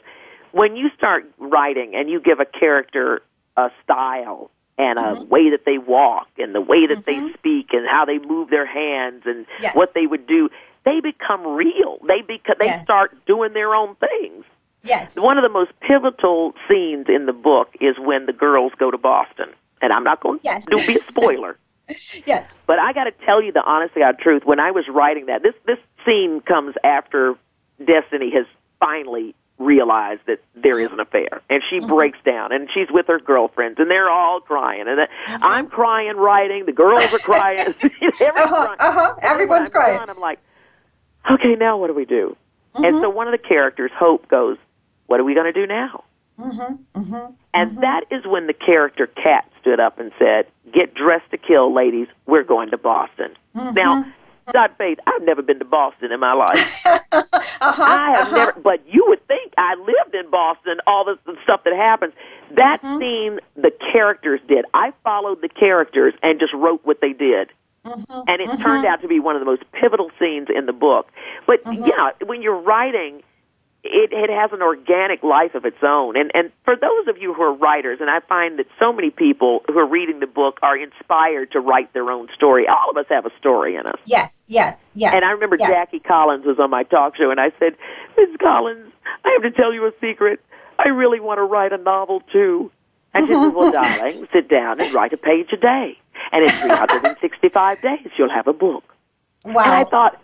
When you start writing and you give a character a style and a mm-hmm. way that they walk and the way that mm-hmm. they speak and how they move their hands and yes. what they would do, they become real. They beca- they yes. start doing their own things. Yes. One of the most pivotal scenes in the book is when the girls go to Boston. And I'm not going yes. to be a spoiler. yes. But I got to tell you the honest to God truth. When I was writing that, this, this scene comes after Destiny has finally realized that there is an affair. And she mm-hmm. breaks down. And she's with her girlfriends. And they're all crying. And mm-hmm. I'm crying writing. The girls are crying. Everyone's uh-huh, crying. Uh-huh. Everyone's I'm crying. Gone, I'm like, okay, now what do we do? Mm-hmm. And so one of the characters, Hope, goes, what are we going to do now? Mm-hmm, mm-hmm, and mm-hmm. that is when the character Kat stood up and said, get dressed to kill, ladies. We're going to Boston. Mm-hmm. Now, God faith, I've never been to Boston in my life. uh-huh, I have uh-huh. never, but you would think I lived in Boston, all this, the stuff that happens. That mm-hmm. scene, the characters did. I followed the characters and just wrote what they did. Mm-hmm. And it mm-hmm. turned out to be one of the most pivotal scenes in the book. But, mm-hmm. yeah, when you're writing, it, it has an organic life of its own. And, and for those of you who are writers, and I find that so many people who are reading the book are inspired to write their own story. All of us have a story in us. Yes, yes, yes. And I remember yes. Jackie Collins was on my talk show, and I said, Miz Collins, I have to tell you a secret. I really want to write a novel, too. And she said, well, darling, sit down and write a page a day. And in three hundred sixty-five days, you'll have a book. Wow. And I thought,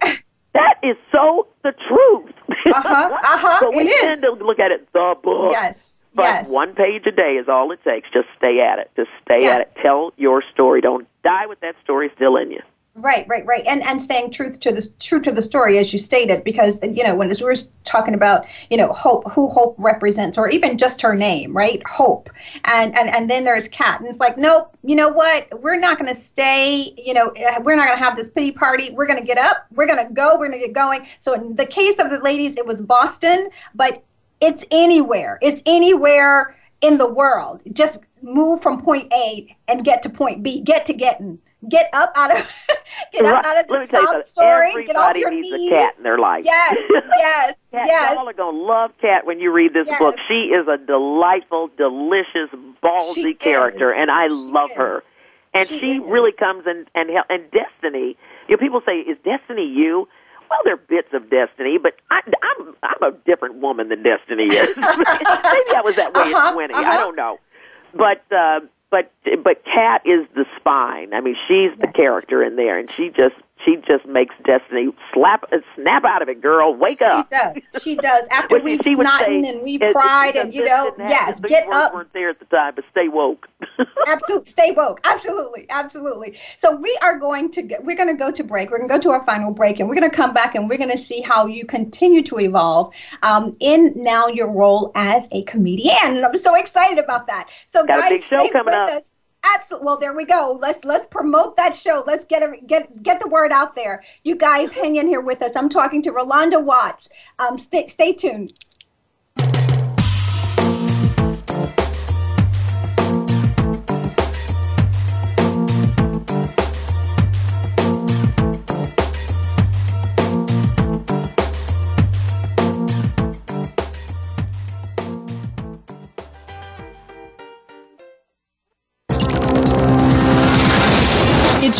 that is so the truth. Uh-huh, uh-huh, so we it tend is. to look at it, the book. Yes, But yes. one page a day is all it takes. Just stay at it. Just stay yes. at it. Tell your story. Don't die with that story still in you. Right, right, right, and and staying truth to the true to the story, as you stated, because you know when as we were talking about, you know, Hope, who Hope represents, or even just her name, right, Hope, and and and then there's Kat, and it's like, nope, you know what, we're not going to stay, you know, we're not going to have this pity party, we're going to get up, we're going to go, we're going to get going. So in the case of the ladies, it was Boston, but it's anywhere, it's anywhere in the world. Just move from point A and get to point B, get to getting. Get up out of get right. up out of the sob story. Everybody get off your needs knees. A cat in their life. Yes, yes, cat, yes. Y'all are gonna love Kat when you read this yes. book. She is a delightful, delicious, ballsy she character, is. and I she love is. her. And she, she really comes and and help. And Destiny, you know, people say, "Is Destiny you?" Well, they're bits of Destiny, but I, I'm I'm a different woman than Destiny is. Maybe I was that way uh-huh, at twenty. Uh-huh. I don't know, but. Uh, But but Kat is the spine. I mean, she's yes. the character in there, and she just she just makes Destiny slap snap out of it, girl. Wake she up. She does. She does. After we've snotting say, and we've cried, and you know, yes, get up. Weren't there at the time, but stay woke. Absolutely, stay woke. Absolutely, absolutely. So we are going to go, we're going to go to break. We're going to go to our final break, and we're going to come back, and we're going to see how you continue to evolve um, in now your role as a comedian. And I'm so excited about that. So got guys, a big show stay coming with up. us. Absolutely. Well, there we go. Let's let's promote that show. Let's get a, get get the word out there. You guys, hang in here with us. I'm talking to Rolanda Watts. Um, stay stay tuned. It's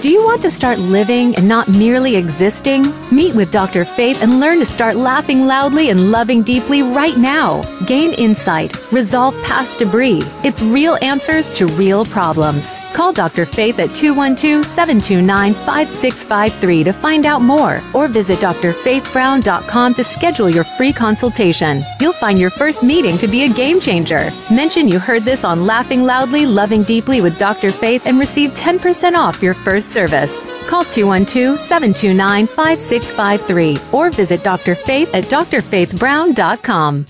Do you want to start living and not merely existing? Meet with Doctor Faith and learn to start laughing loudly and loving deeply right now. Gain insight. Resolve past debris. It's real answers to real problems. Call Doctor Faith at two one two, seven two nine, five six five three to find out more, or visit Dr Faith Brown dot com to schedule your free consultation. You'll find your first meeting to be a game changer. Mention you heard this on Laughing Loudly, Loving Deeply with Doctor Faith and receive ten percent off your first service. Call two one two, seven two nine, five six five three or visit Doctor Faith at Dr Faith Brown dot com.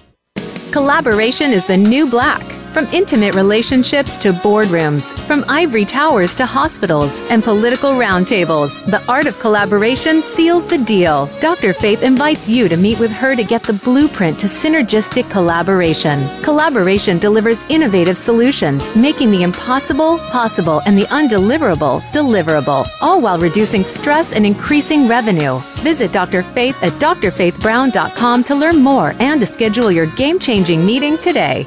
Collaboration is the new black. From intimate relationships to boardrooms, from ivory towers to hospitals and political roundtables, the art of collaboration seals the deal. Doctor Faith invites you to meet with her to get the blueprint to synergistic collaboration. Collaboration delivers innovative solutions, making the impossible possible and the undeliverable deliverable, all while reducing stress and increasing revenue. Visit Doctor Faith at Dr Faith Brown dot com to learn more and to schedule your game-changing meeting today.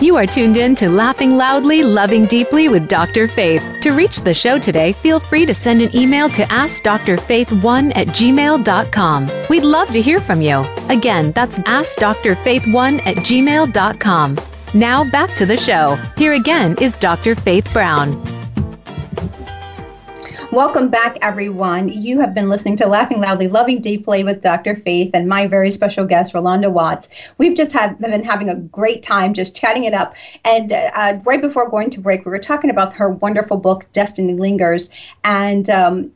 You are tuned in to Laughing Loudly, Loving Deeply with Doctor Faith. To reach the show today, feel free to send an email to ask Dr Faith one at gmail dot com. We'd love to hear from you. Again, that's ask Dr Faith one at gmail dot com. Now back to the show. Here again is Doctor Faith Brown. Welcome back, everyone. You have been listening to Laughing Loudly, Loving Deeply with Doctor Faith and my very special guest, Rolanda Watts. We've just have, been having a great time just chatting it up. And uh, right before going to break, we were talking about her wonderful book, Destiny Lingers. And um,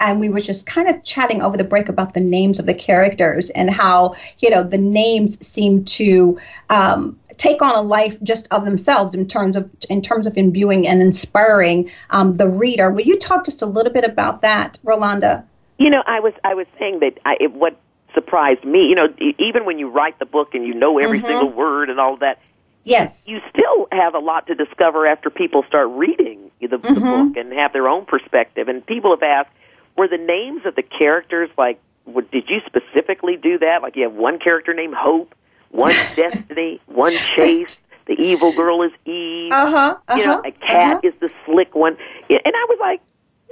and we were just kind of chatting over the break about the names of the characters and how, you know, the names seem to um, take on a life just of themselves in terms of in terms of imbuing and inspiring um, the reader. Will you talk just a little bit about that, Rolanda? You know, I was I was saying that I, it, what surprised me, you know, even when you write the book and you know every mm-hmm. single word and all that, yes, you still have a lot to discover after people start reading the, mm-hmm. the book and have their own perspective. And people have asked, were the names of the characters, like, what, did you specifically do that? Like, you have one character named Hope, one Destiny, one Chase, the evil girl is Eve, uh-huh, uh-huh, you know, a cat uh-huh. is the slick one. And I was like,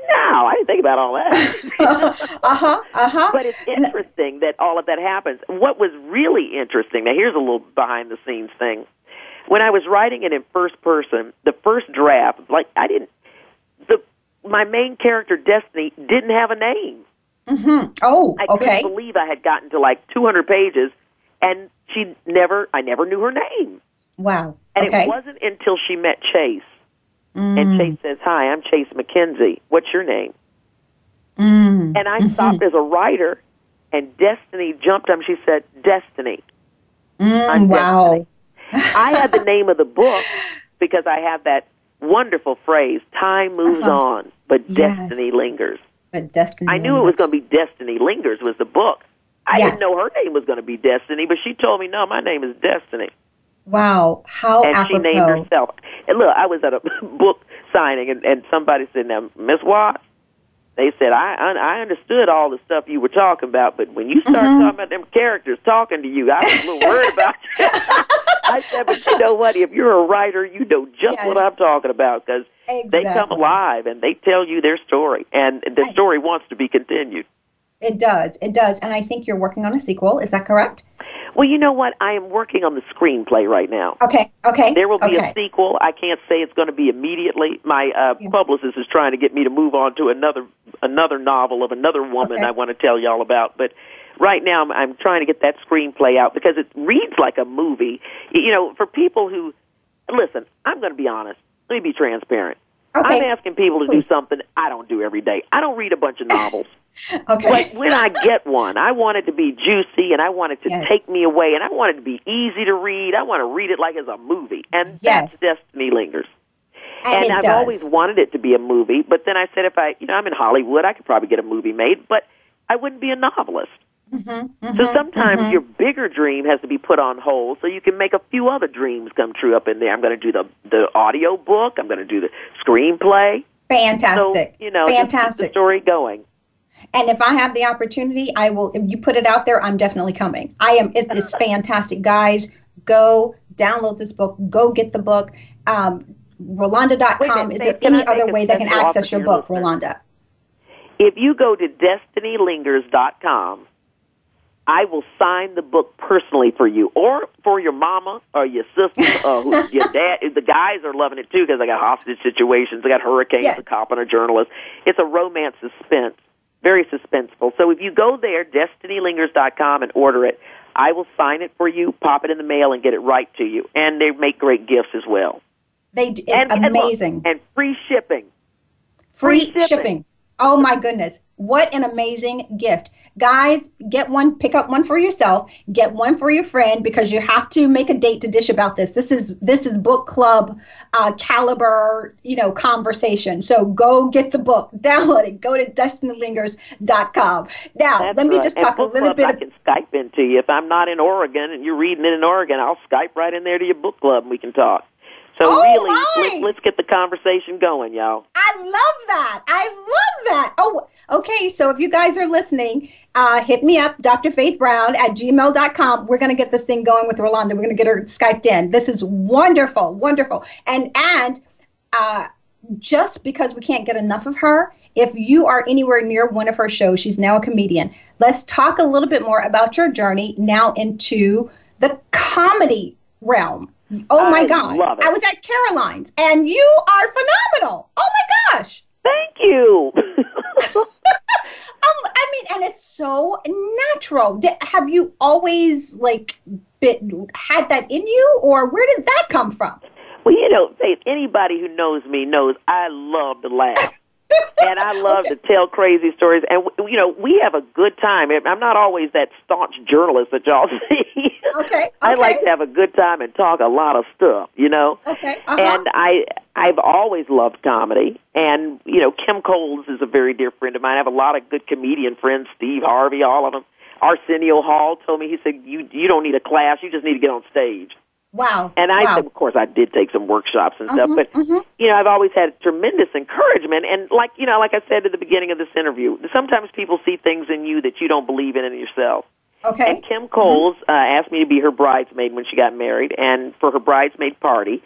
no, I didn't think about all that. uh-huh, uh-huh. But it's interesting that all of that happens. What was really interesting, now here's a little behind-the-scenes thing. When I was writing it in first person, the first draft, like, I didn't, the my main character, Destiny, didn't have a name. Mm-hmm. Oh, I okay. I couldn't believe I had gotten to, like, two hundred pages, and she never, I never knew her name. Wow, And okay. it wasn't until she met Chase. Mm. And Chase says, hi, I'm Chase McKenzie. What's your name? Mm. And I mm-hmm. stopped as a writer, and Destiny jumped up. She said, Destiny. Mm, I'm wow. Destiny. I had the name of the book because I have that wonderful phrase, time moves uh-huh. on, but yes. destiny lingers. But destiny I knew lingers. It was going to be Destiny Lingers was the book. I yes. didn't know her name was going to be Destiny, but she told me, no, my name is Destiny. Wow, how and apropos. And she named herself. And look, I was at a book signing, and, and somebody said, now, Miss Watts, they said, I, I I understood all the stuff you were talking about, but when you started mm-hmm. talking about them characters talking to you, I was a little worried about you. I said, but you know what? If you're a writer, you know just yes. what I'm talking about, because exactly. they come alive, and they tell you their story, and the right. story wants to be continued. It does, it does, and I think you're working on a sequel. Is that correct? Well, you know what? I am working on the screenplay right now. Okay, okay. There will be okay. a sequel. I can't say it's going to be immediately. My uh, yes. publicist is trying to get me to move on to another another novel of another woman okay. I want to tell y'all about. But right now I'm, I'm trying to get that screenplay out because it reads like a movie. You know, for people who, listen, I'm going to be honest. Let me be transparent. Okay. I'm asking people to Please. do something I don't do every day. I don't read a bunch of novels. Okay. But when I get one, I want it to be juicy, and I want it to yes. take me away, and I want it to be easy to read. I want to read it like it's a movie, and yes. that's Destiny Lingers. And, and I've does. always wanted it to be a movie, but then I said if I, you know, I'm in Hollywood, I could probably get a movie made, but I wouldn't be a novelist. Mm-hmm, mm-hmm, so sometimes mm-hmm. your bigger dream has to be put on hold so you can make a few other dreams come true up in there. I'm going to do the, the audio book. I'm going to do the screenplay. Fantastic. So, you know, Fantastic. Keep the story going. And if I have the opportunity, I will. If you put it out there, I'm definitely coming. I am. It is fantastic. Guys, go download this book. Go get the book. Um, Rolanda dot com. Is there any other way they can access your book, Rolanda? If you go to destiny lingers dot com, I will sign the book personally for you or for your mama or your sister or who, your dad. The guys are loving it, too, because I got hostage situations. I got hurricanes, yes. a cop, and a journalist. It's a romance suspense, very suspenseful. So if you go there, destiny lingers dot com, and order it, I will sign it for you, pop it in the mail, and get it right to you. And they make great gifts as well. They do. And, amazing. And, and free shipping. Free, free shipping. shipping. Oh, my goodness. What an amazing gift. Guys, get one, pick up one for yourself, get one for your friend, because you have to make a date to dish about this. This is this is book club uh, caliber, you know, conversation. So go get the book, download it, go to destiny lingers dot com. Now, That's let me right. just talk a little club, bit. I can Skype into you. If I'm not in Oregon and you're reading it in Oregon, I'll Skype right in there to your book club and we can talk. So oh really, let, let's get the conversation going, y'all. I love that. I love that. Oh, okay. So if you guys are listening, uh, hit me up, D R Faith Brown at gmail dot com. We're going to get this thing going with Rolanda. We're going to get her Skyped in. This is wonderful, wonderful. And, and uh, just because we can't get enough of her, if you are anywhere near one of her shows, she's now a comedian. Let's talk a little bit more about your journey now into the comedy realm. Oh, my I God. Love it. I was at Caroline's, and you are phenomenal. Oh, my gosh. Thank you. um, I mean, and it's so natural. Did, have you always, like, been, had that in you, or where did that come from? Well, you know, Faith, anybody who knows me knows I love to laugh. And I love okay. to tell crazy stories. And, you know, we have a good time. I'm not always that staunch journalist that y'all see. Okay. okay. I like to have a good time and talk a lot of stuff, you know. Okay. Uh-huh. And I, I've always loved comedy. And, you know, Kim Coles is a very dear friend of mine. I have a lot of good comedian friends, Steve Harvey, all of them. Arsenio Hall told me, he said, you you don't need a class. You just need to get on stage. Wow. And I, wow. of course, I did take some workshops and mm-hmm, stuff, but, mm-hmm. you know, I've always had tremendous encouragement. And like, you know, like I said at the beginning of this interview, sometimes people see things in you that you don't believe in in yourself. Okay. And Kim Coles mm-hmm. uh, asked me to be her bridesmaid when she got married. And for her bridesmaid party,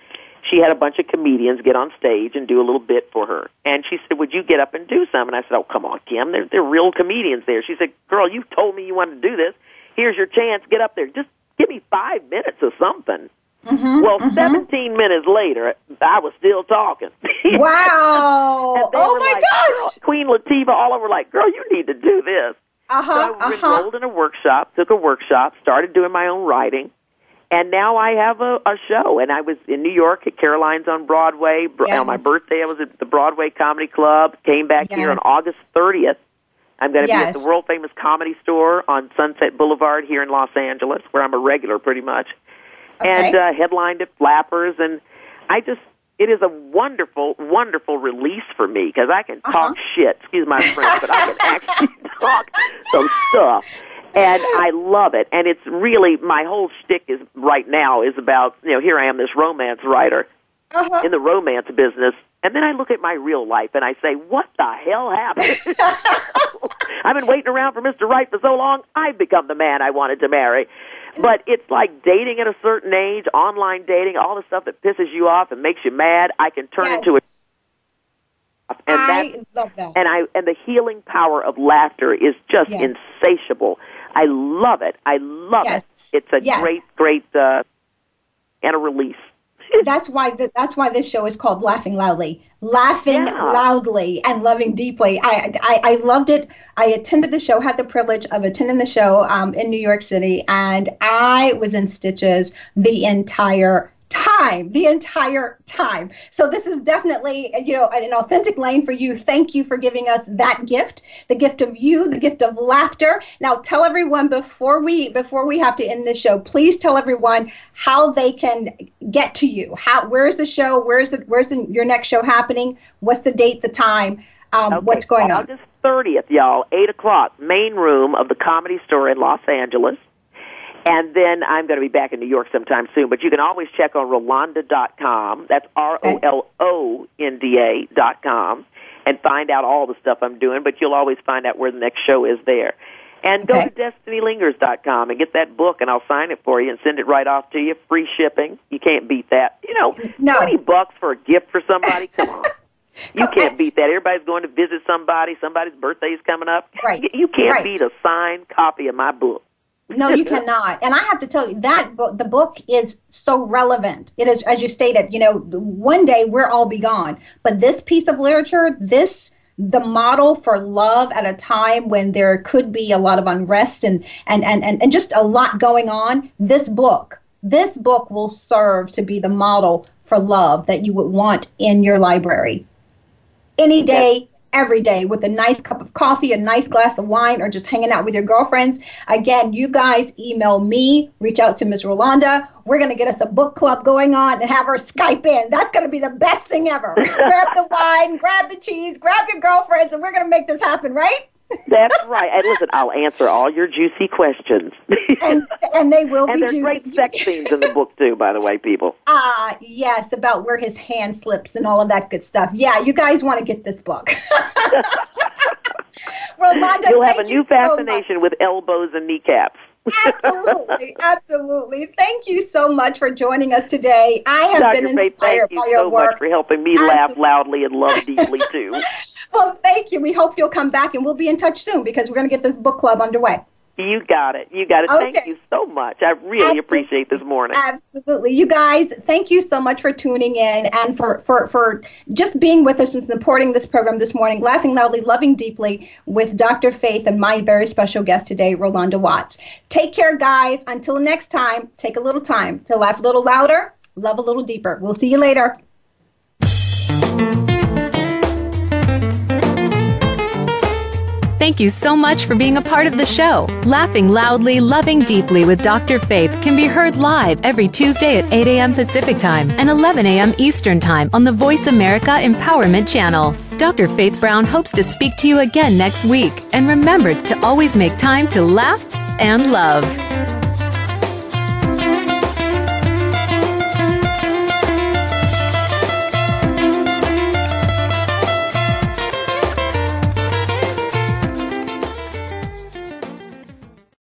she had a bunch of comedians get on stage and do a little bit for her. And she said, would you get up and do some? And I said, oh, come on, Kim. They're, they're real comedians there. She said, girl, you told me you wanted to do this. Here's your chance. Get up there. Just give me five minutes or something. Mm-hmm, well, mm-hmm. seventeen minutes later, I was still talking. Wow. Oh, my like, gosh. Queen Latifah, all over like, girl, you need to do this. Uh-huh, so I uh-huh. enrolled in a workshop, took a workshop, started doing my own writing, and now I have a, a show. And I was in New York at Caroline's on Broadway. Yes. On my birthday, I was at the Broadway Comedy Club, came back yes. here on August thirtieth. I'm going to yes. be at the world-famous Comedy Store on Sunset Boulevard here in Los Angeles, where I'm a regular pretty much, okay. and uh, headlined at Flappers. And I just, it is a wonderful, wonderful release for me because I can uh-huh. talk shit, excuse my French, but I can actually talk some stuff. And I love it. And it's really, my whole shtick is right now is about, you know, here I am, this romance writer uh-huh. in the romance business. And then I look at my real life and I say, what the hell happened? I've been waiting around for Mister Right for so long, I've become the man I wanted to marry. But it's like dating at a certain age, online dating, all the stuff that pisses you off and makes you mad, I can turn yes. into a... And I love that. And, I, and the healing power of laughter is just yes. insatiable. I love it. I love yes. it. It's a yes. great, great... Uh, and a release. That's why the, that's why this show is called Laughing Loudly. Laughing yeah. loudly and loving deeply. I, I I loved it. I attended the show, had the privilege of attending the show um, in New York City, and I was in stitches the entire time, the entire time. So this is definitely, you know, an authentic lane for you. Thank you for giving us that gift, the gift of you, the gift of laughter. Now tell everyone before we before we have to end the show, please tell everyone how they can get to you. How where's the show? Where's the where's the, your next show happening? What's the date, the time? Um, okay. What's going on? August thirtieth, y'all, eight o'clock, main room of the Comedy Store in Los Angeles. And then I'm going to be back in New York sometime soon. But you can always check on Rolanda dot com. That's R O L O N D A dot com. And find out all the stuff I'm doing. But you'll always find out where the next show is there. And go okay. to destiny lingers dot com and get that book, and I'll sign it for you and send it right off to you. Free shipping. You can't beat that. You know, no. twenty bucks for a gift for somebody? Come on. You can't beat that. Everybody's going to visit somebody. Somebody's birthday's coming up. Right. You can't right. beat a signed copy of my book. No, you cannot. And I have to tell you, that book, the book is so relevant. It is, as you stated, you know, one day we're all be gone. But this piece of literature, this, the model for love at a time when there could be a lot of unrest and, and, and, and, and just a lot going on, this book, this book will serve to be the model for love that you would want in your library any day, every day, with a nice cup of coffee, a nice glass of wine, or just hanging out with your girlfriends. Again, you guys email me, reach out to Miz Rolanda. We're going to get us a book club going on and have her Skype in. That's going to be the best thing ever. Grab the wine, grab the cheese, grab your girlfriends, and we're going to make this happen, right? That's right. And listen, I'll answer all your juicy questions. And, and they will and be juicy. And there's great sex scenes in the book, too, by the way, people. Ah, uh, yes, about where his hand slips and all of that good stuff. Yeah, you guys want to get this book. Rolanda, you'll have a new you fascination so with elbows and kneecaps. Absolutely, absolutely. Thank you so much for joining us today. I have Doctor been inspired Faith, by your so work. Thank you so much for helping me absolutely. Laugh loudly and love deeply, too. Well, thank you. We hope you'll come back, and we'll be in touch soon because we're going to get this book club underway. You got it. You got it. Okay. Thank you so much. I really absolutely. Appreciate this morning. Absolutely. You guys, thank you so much for tuning in and for, for, for just being with us and supporting this program this morning, Laughing Loudly, Loving Deeply, with Doctor Faith and my very special guest today, Rolanda Watts. Take care, guys. Until next time, take a little time to laugh a little louder, love a little deeper. We'll see you later. Thank you so much for being a part of the show. Laughing Loudly, Loving Deeply with Doctor Faith can be heard live every Tuesday at eight a.m. Pacific Time and eleven a.m. Eastern Time on the Voice America Empowerment Channel. Doctor Faith Brown hopes to speak to you again next week. And remember to always make time to laugh and love.